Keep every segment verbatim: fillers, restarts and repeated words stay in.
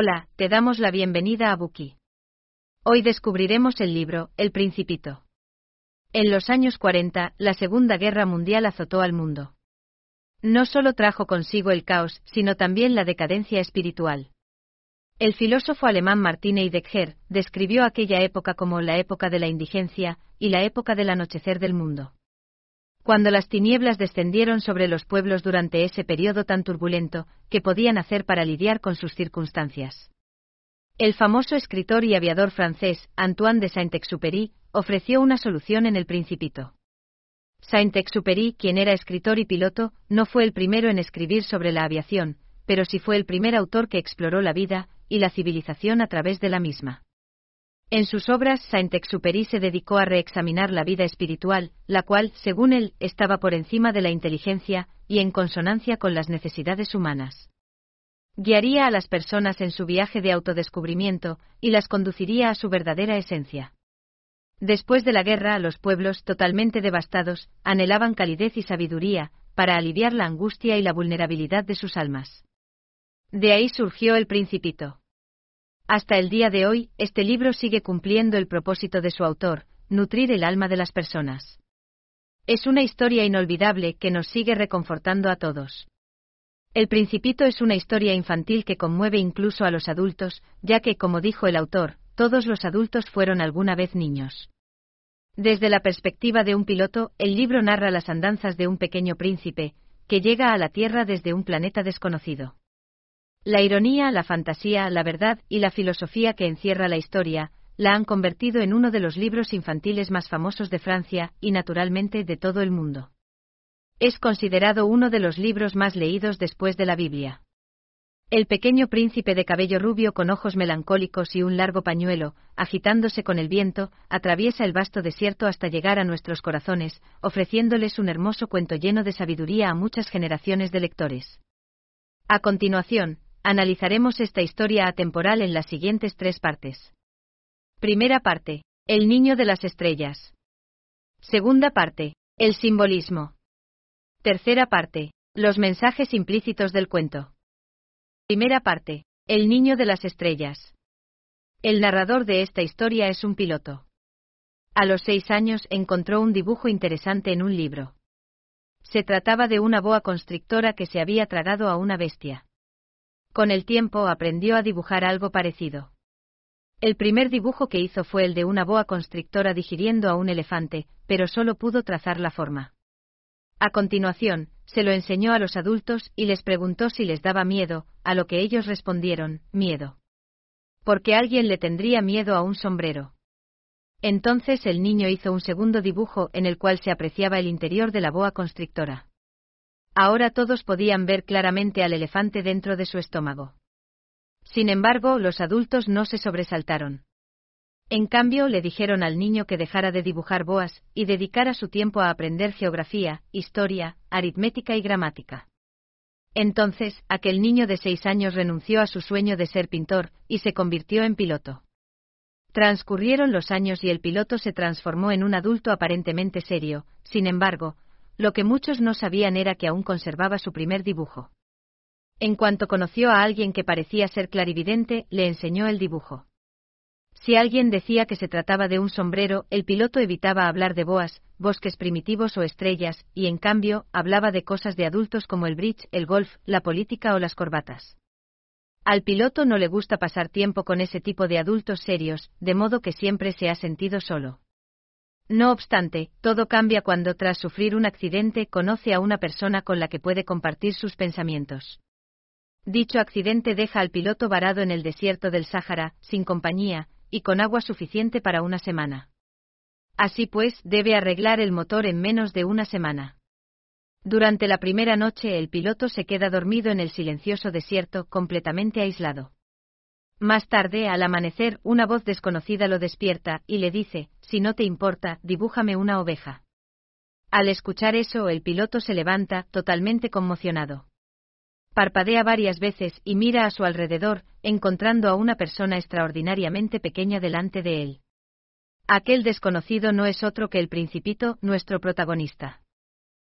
Hola, te damos la bienvenida a Buki. Hoy descubriremos el libro, El Principito. En los años cuarenta, la Segunda Guerra Mundial azotó al mundo. No solo trajo consigo el caos, sino también la decadencia espiritual. El filósofo alemán Martin Heidegger describió aquella época como la época de la indigencia y la época del anochecer del mundo. Cuando las tinieblas descendieron sobre los pueblos durante ese periodo tan turbulento, ¿qué podían hacer para lidiar con sus circunstancias? El famoso escritor y aviador francés, Antoine de Saint-Exupéry, ofreció una solución en El Principito. Saint-Exupéry, quien era escritor y piloto, no fue el primero en escribir sobre la aviación, pero sí fue el primer autor que exploró la vida y la civilización a través de la misma. En sus obras, Saint-Exupéry se dedicó a reexaminar la vida espiritual, la cual, según él, estaba por encima de la inteligencia y en consonancia con las necesidades humanas. Guiaría a las personas en su viaje de autodescubrimiento y las conduciría a su verdadera esencia. Después de la guerra, los pueblos, totalmente devastados, anhelaban calidez y sabiduría para aliviar la angustia y la vulnerabilidad de sus almas. De ahí surgió El Principito. Hasta el día de hoy, este libro sigue cumpliendo el propósito de su autor, nutrir el alma de las personas. Es una historia inolvidable que nos sigue reconfortando a todos. El Principito es una historia infantil que conmueve incluso a los adultos, ya que, como dijo el autor, todos los adultos fueron alguna vez niños. Desde la perspectiva de un piloto, el libro narra las andanzas de un pequeño príncipe, que llega a la Tierra desde un planeta desconocido. La ironía, la fantasía, la verdad y la filosofía que encierra la historia la han convertido en uno de los libros infantiles más famosos de Francia y, naturalmente, de todo el mundo. Es considerado uno de los libros más leídos después de la Biblia. El pequeño príncipe de cabello rubio con ojos melancólicos y un largo pañuelo, agitándose con el viento, atraviesa el vasto desierto hasta llegar a nuestros corazones, ofreciéndoles un hermoso cuento lleno de sabiduría a muchas generaciones de lectores. A continuación, analizaremos esta historia atemporal en las siguientes tres partes. Primera parte: El niño de las estrellas. Segunda parte: El simbolismo. Tercera parte: Los mensajes implícitos del cuento. Primera parte: El niño de las estrellas. El narrador de esta historia es un piloto. A los seis años encontró un dibujo interesante en un libro. Se trataba de una boa constrictora que se había tragado a una bestia. Con el tiempo aprendió a dibujar algo parecido. El primer dibujo que hizo fue el de una boa constrictora digiriendo a un elefante, pero solo pudo trazar la forma. A continuación, se lo enseñó a los adultos y les preguntó si les daba miedo, a lo que ellos respondieron: miedo. Porque alguien le tendría miedo a un sombrero. Entonces el niño hizo un segundo dibujo en el cual se apreciaba el interior de la boa constrictora. Ahora todos podían ver claramente al elefante dentro de su estómago. Sin embargo, los adultos no se sobresaltaron. En cambio, le dijeron al niño que dejara de dibujar boas y dedicara su tiempo a aprender geografía, historia, aritmética y gramática. Entonces, aquel niño de seis años renunció a su sueño de ser pintor y se convirtió en piloto. Transcurrieron los años y el piloto se transformó en un adulto aparentemente serio. Sin embargo, lo que muchos no sabían era que aún conservaba su primer dibujo. En cuanto conoció a alguien que parecía ser clarividente, le enseñó el dibujo. Si alguien decía que se trataba de un sombrero, el piloto evitaba hablar de boas, bosques primitivos o estrellas, y en cambio, hablaba de cosas de adultos como el bridge, el golf, la política o las corbatas. Al piloto no le gusta pasar tiempo con ese tipo de adultos serios, de modo que siempre se ha sentido solo. No obstante, todo cambia cuando, tras sufrir un accidente, conoce a una persona con la que puede compartir sus pensamientos. Dicho accidente deja al piloto varado en el desierto del Sahara, sin compañía, y con agua suficiente para una semana. Así pues, debe arreglar el motor en menos de una semana. Durante la primera noche el piloto se queda dormido en el silencioso desierto, completamente aislado. Más tarde, al amanecer, una voz desconocida lo despierta y le dice: si no te importa, dibújame una oveja. Al escuchar eso, el piloto se levanta, totalmente conmocionado. Parpadea varias veces y mira a su alrededor, encontrando a una persona extraordinariamente pequeña delante de él. Aquel desconocido no es otro que el Principito, nuestro protagonista.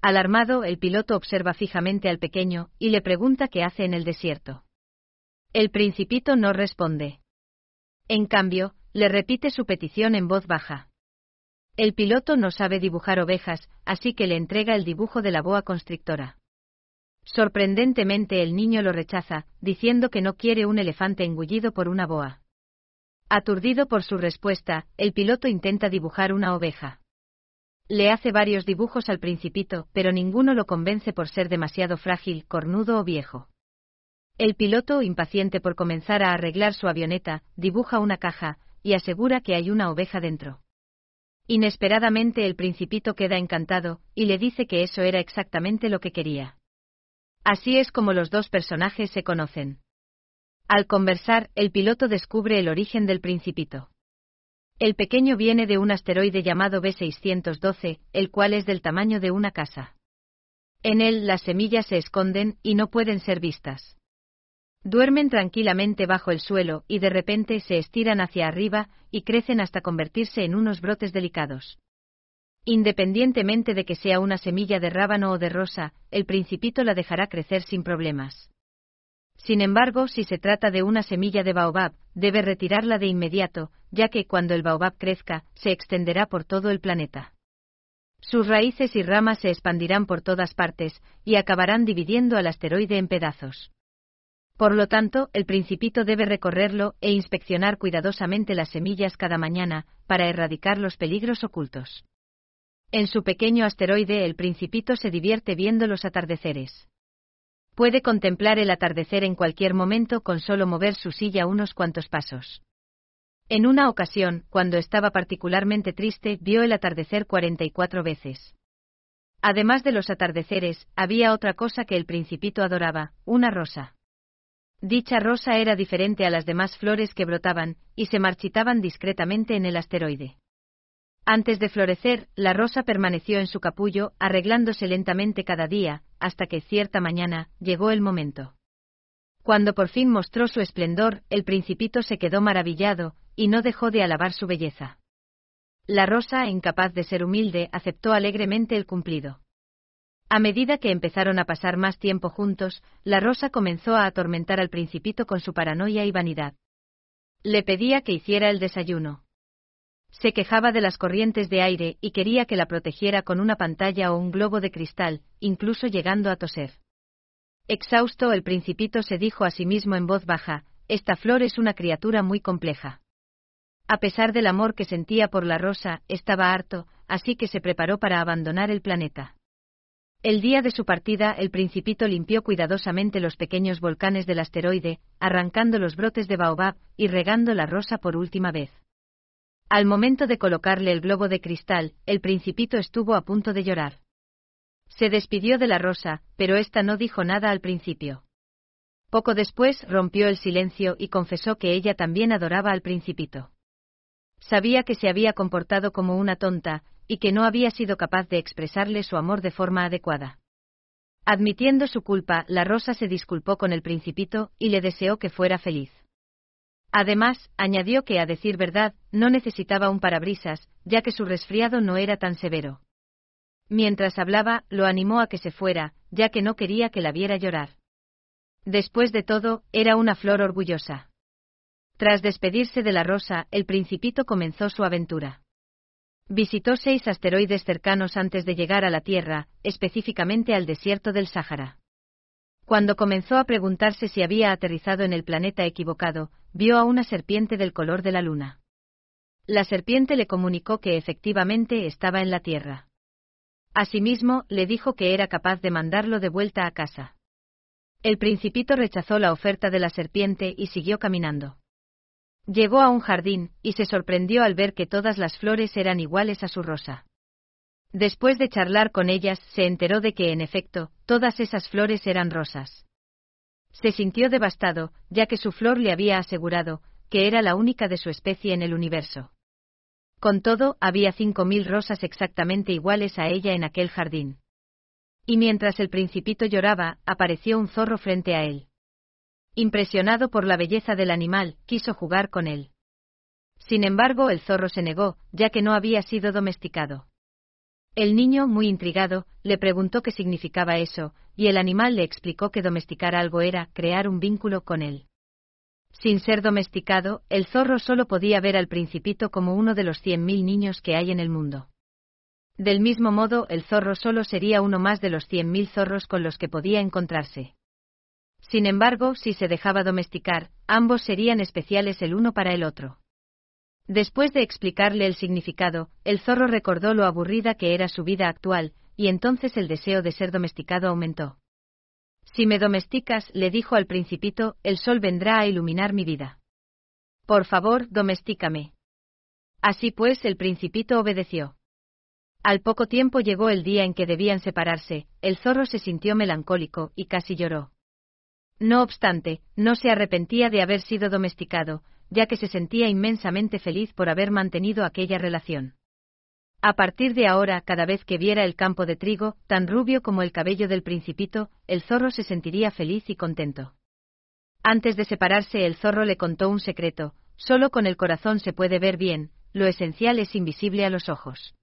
Alarmado, el piloto observa fijamente al pequeño y le pregunta qué hace en el desierto. El Principito no responde. En cambio, le repite su petición en voz baja. El piloto no sabe dibujar ovejas, así que le entrega el dibujo de la boa constrictora. Sorprendentemente el niño lo rechaza, diciendo que no quiere un elefante engullido por una boa. Aturdido por su respuesta, el piloto intenta dibujar una oveja. Le hace varios dibujos al Principito, pero ninguno lo convence por ser demasiado frágil, cornudo o viejo. El piloto, impaciente por comenzar a arreglar su avioneta, dibuja una caja, y asegura que hay una oveja dentro. Inesperadamente el Principito queda encantado, y le dice que eso era exactamente lo que quería. Así es como los dos personajes se conocen. Al conversar, el piloto descubre el origen del Principito. El pequeño viene de un asteroide llamado B seiscientos doce, el cual es del tamaño de una casa. En él las semillas se esconden y no pueden ser vistas. Duermen tranquilamente bajo el suelo y de repente se estiran hacia arriba y crecen hasta convertirse en unos brotes delicados. Independientemente de que sea una semilla de rábano o de rosa, el Principito la dejará crecer sin problemas. Sin embargo, si se trata de una semilla de baobab, debe retirarla de inmediato, ya que cuando el baobab crezca, se extenderá por todo el planeta. Sus raíces y ramas se expandirán por todas partes y acabarán dividiendo al asteroide en pedazos. Por lo tanto, el Principito debe recorrerlo e inspeccionar cuidadosamente las semillas cada mañana, para erradicar los peligros ocultos. En su pequeño asteroide el Principito se divierte viendo los atardeceres. Puede contemplar el atardecer en cualquier momento con solo mover su silla unos cuantos pasos. En una ocasión, cuando estaba particularmente triste, vio el atardecer cuarenta y cuatro veces. Además de los atardeceres, había otra cosa que el Principito adoraba, una rosa. Dicha rosa era diferente a las demás flores que brotaban, y se marchitaban discretamente en el asteroide. Antes de florecer, la rosa permaneció en su capullo, arreglándose lentamente cada día, hasta que cierta mañana, llegó el momento. Cuando por fin mostró su esplendor, el Principito se quedó maravillado, y no dejó de alabar su belleza. La rosa, incapaz de ser humilde, aceptó alegremente el cumplido. A medida que empezaron a pasar más tiempo juntos, la rosa comenzó a atormentar al Principito con su paranoia y vanidad. Le pedía que hiciera el desayuno. Se quejaba de las corrientes de aire y quería que la protegiera con una pantalla o un globo de cristal, incluso llegando a toser. Exhausto, el Principito se dijo a sí mismo en voz baja: «Esta flor es una criatura muy compleja». A pesar del amor que sentía por la rosa, estaba harto, así que se preparó para abandonar el planeta. El día de su partida, el Principito limpió cuidadosamente los pequeños volcanes del asteroide, arrancando los brotes de baobab y regando la rosa por última vez. Al momento de colocarle el globo de cristal, el Principito estuvo a punto de llorar. Se despidió de la rosa, pero ésta no dijo nada al principio. Poco después rompió el silencio y confesó que ella también adoraba al Principito. Sabía que se había comportado como una tonta, y que no había sido capaz de expresarle su amor de forma adecuada. Admitiendo su culpa, la rosa se disculpó con el Principito y le deseó que fuera feliz. Además, añadió que, a decir verdad, no necesitaba un parabrisas, ya que su resfriado no era tan severo. Mientras hablaba, lo animó a que se fuera, ya que no quería que la viera llorar. Después de todo, era una flor orgullosa. Tras despedirse de la rosa, el Principito comenzó su aventura. Visitó seis asteroides cercanos antes de llegar a la Tierra, específicamente al desierto del Sahara. Cuando comenzó a preguntarse si había aterrizado en el planeta equivocado, vio a una serpiente del color de la luna. La serpiente le comunicó que efectivamente estaba en la Tierra. Asimismo, le dijo que era capaz de mandarlo de vuelta a casa. El Principito rechazó la oferta de la serpiente y siguió caminando. Llegó a un jardín, y se sorprendió al ver que todas las flores eran iguales a su rosa. Después de charlar con ellas, se enteró de que, en efecto, todas esas flores eran rosas. Se sintió devastado, ya que su flor le había asegurado que era la única de su especie en el universo. Con todo, había cinco mil rosas exactamente iguales a ella en aquel jardín. Y mientras el Principito lloraba, apareció un zorro frente a él. Impresionado por la belleza del animal, quiso jugar con él. Sin embargo, el zorro se negó, ya que no había sido domesticado. El niño, muy intrigado, le preguntó qué significaba eso, y el animal le explicó que domesticar algo era crear un vínculo con él. Sin ser domesticado, el zorro solo podía ver al principito como uno de los cien mil niños que hay en el mundo. Del mismo modo, el zorro solo sería uno más de los cien mil zorros con los que podía encontrarse. Sin embargo, si se dejaba domesticar, ambos serían especiales el uno para el otro. Después de explicarle el significado, el zorro recordó lo aburrida que era su vida actual, y entonces el deseo de ser domesticado aumentó. «Si me domesticas», le dijo al principito, «el sol vendrá a iluminar mi vida. Por favor, domestícame». Así pues, el principito obedeció. Al poco tiempo llegó el día en que debían separarse, el zorro se sintió melancólico, y casi lloró. No obstante, no se arrepentía de haber sido domesticado, ya que se sentía inmensamente feliz por haber mantenido aquella relación. A partir de ahora, cada vez que viera el campo de trigo, tan rubio como el cabello del principito, el zorro se sentiría feliz y contento. Antes de separarse, el zorro le contó un secreto: solo con el corazón se puede ver bien, lo esencial es invisible a los ojos.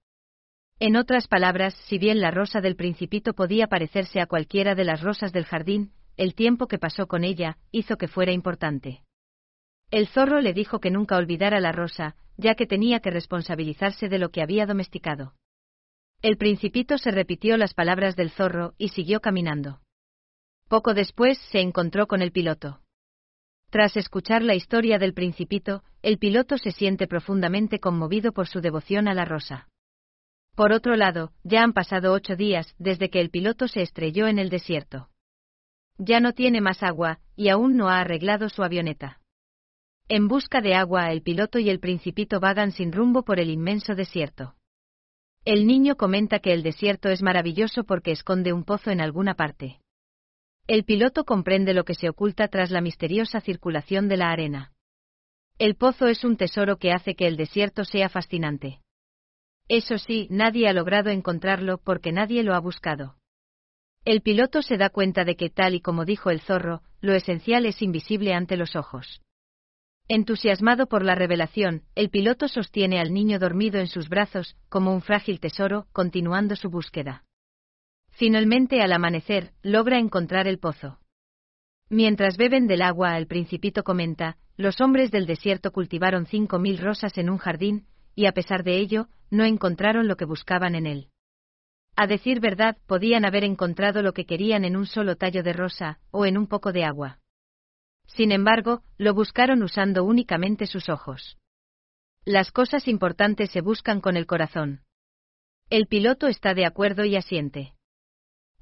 En otras palabras, si bien la rosa del principito podía parecerse a cualquiera de las rosas del jardín, el tiempo que pasó con ella hizo que fuera importante. El zorro le dijo que nunca olvidara la rosa, ya que tenía que responsabilizarse de lo que había domesticado. El principito se repitió las palabras del zorro y siguió caminando. Poco después se encontró con el piloto. Tras escuchar la historia del principito, el piloto se siente profundamente conmovido por su devoción a la rosa. Por otro lado, ya han pasado ocho días desde que el piloto se estrelló en el desierto. Ya no tiene más agua, y aún no ha arreglado su avioneta. En busca de agua, el piloto y el principito vagan sin rumbo por el inmenso desierto. El niño comenta que el desierto es maravilloso porque esconde un pozo en alguna parte. El piloto comprende lo que se oculta tras la misteriosa circulación de la arena. El pozo es un tesoro que hace que el desierto sea fascinante. Eso sí, nadie ha logrado encontrarlo porque nadie lo ha buscado. El piloto se da cuenta de que, tal y como dijo el zorro, lo esencial es invisible ante los ojos. Entusiasmado por la revelación, el piloto sostiene al niño dormido en sus brazos, como un frágil tesoro, continuando su búsqueda. Finalmente, al amanecer, logra encontrar el pozo. Mientras beben del agua, el principito comenta: los hombres del desierto cultivaron cinco mil rosas en un jardín, y a pesar de ello, no encontraron lo que buscaban en él. A decir verdad, podían haber encontrado lo que querían en un solo tallo de rosa, o en un poco de agua. Sin embargo, lo buscaron usando únicamente sus ojos. Las cosas importantes se buscan con el corazón. El piloto está de acuerdo y asiente.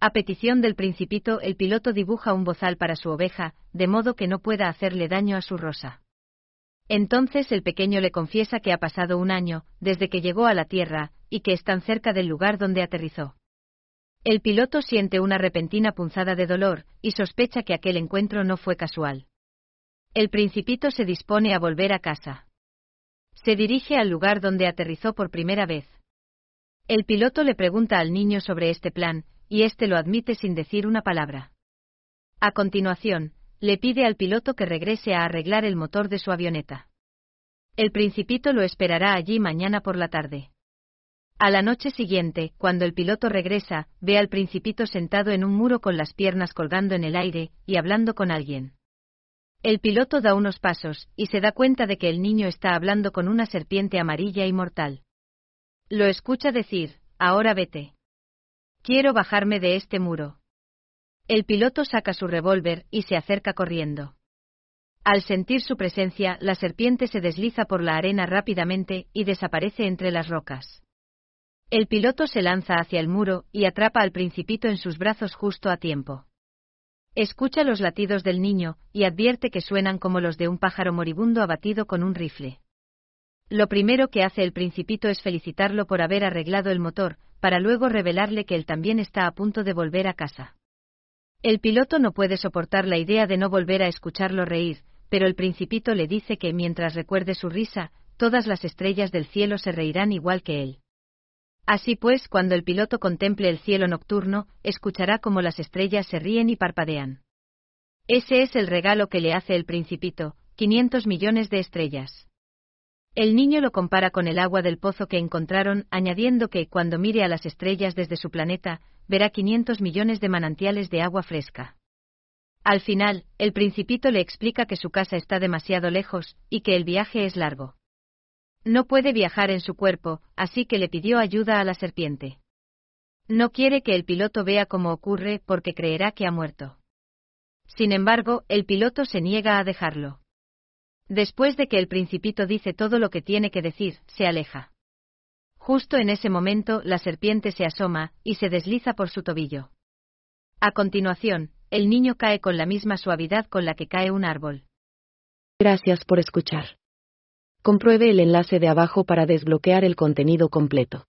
A petición del principito, el piloto dibuja un bozal para su oveja, de modo que no pueda hacerle daño a su rosa. Entonces el pequeño le confiesa que ha pasado un año desde que llegó a la Tierra, y que están cerca del lugar donde aterrizó. El piloto siente una repentina punzada de dolor, y sospecha que aquel encuentro no fue casual. El principito se dispone a volver a casa. Se dirige al lugar donde aterrizó por primera vez. El piloto le pregunta al niño sobre este plan, y éste lo admite sin decir una palabra. A continuación, le pide al piloto que regrese a arreglar el motor de su avioneta. El principito lo esperará allí mañana por la tarde. A la noche siguiente, cuando el piloto regresa, ve al principito sentado en un muro con las piernas colgando en el aire, y hablando con alguien. El piloto da unos pasos, y se da cuenta de que el niño está hablando con una serpiente amarilla y mortal. Lo escucha decir: ahora vete. Quiero bajarme de este muro. El piloto saca su revólver, y se acerca corriendo. Al sentir su presencia, la serpiente se desliza por la arena rápidamente, y desaparece entre las rocas. El piloto se lanza hacia el muro, y atrapa al principito en sus brazos justo a tiempo. Escucha los latidos del niño, y advierte que suenan como los de un pájaro moribundo abatido con un rifle. Lo primero que hace el principito es felicitarlo por haber arreglado el motor, para luego revelarle que él también está a punto de volver a casa. El piloto no puede soportar la idea de no volver a escucharlo reír, pero el principito le dice que mientras recuerde su risa, todas las estrellas del cielo se reirán igual que él. Así pues, cuando el piloto contemple el cielo nocturno, escuchará cómo las estrellas se ríen y parpadean. Ese es el regalo que le hace el principito: quinientos millones de estrellas. El niño lo compara con el agua del pozo que encontraron, añadiendo que cuando mire a las estrellas desde su planeta, verá quinientos millones de manantiales de agua fresca. Al final, el Principito le explica que su casa está demasiado lejos, y que el viaje es largo. No puede viajar en su cuerpo, así que le pidió ayuda a la serpiente. No quiere que el piloto vea cómo ocurre porque creerá que ha muerto. Sin embargo, el piloto se niega a dejarlo. Después de que el Principito dice todo lo que tiene que decir, se aleja. Justo en ese momento, la serpiente se asoma y se desliza por su tobillo. A continuación, el niño cae con la misma suavidad con la que cae un árbol. Gracias por escuchar. Compruebe el enlace de abajo para desbloquear el contenido completo.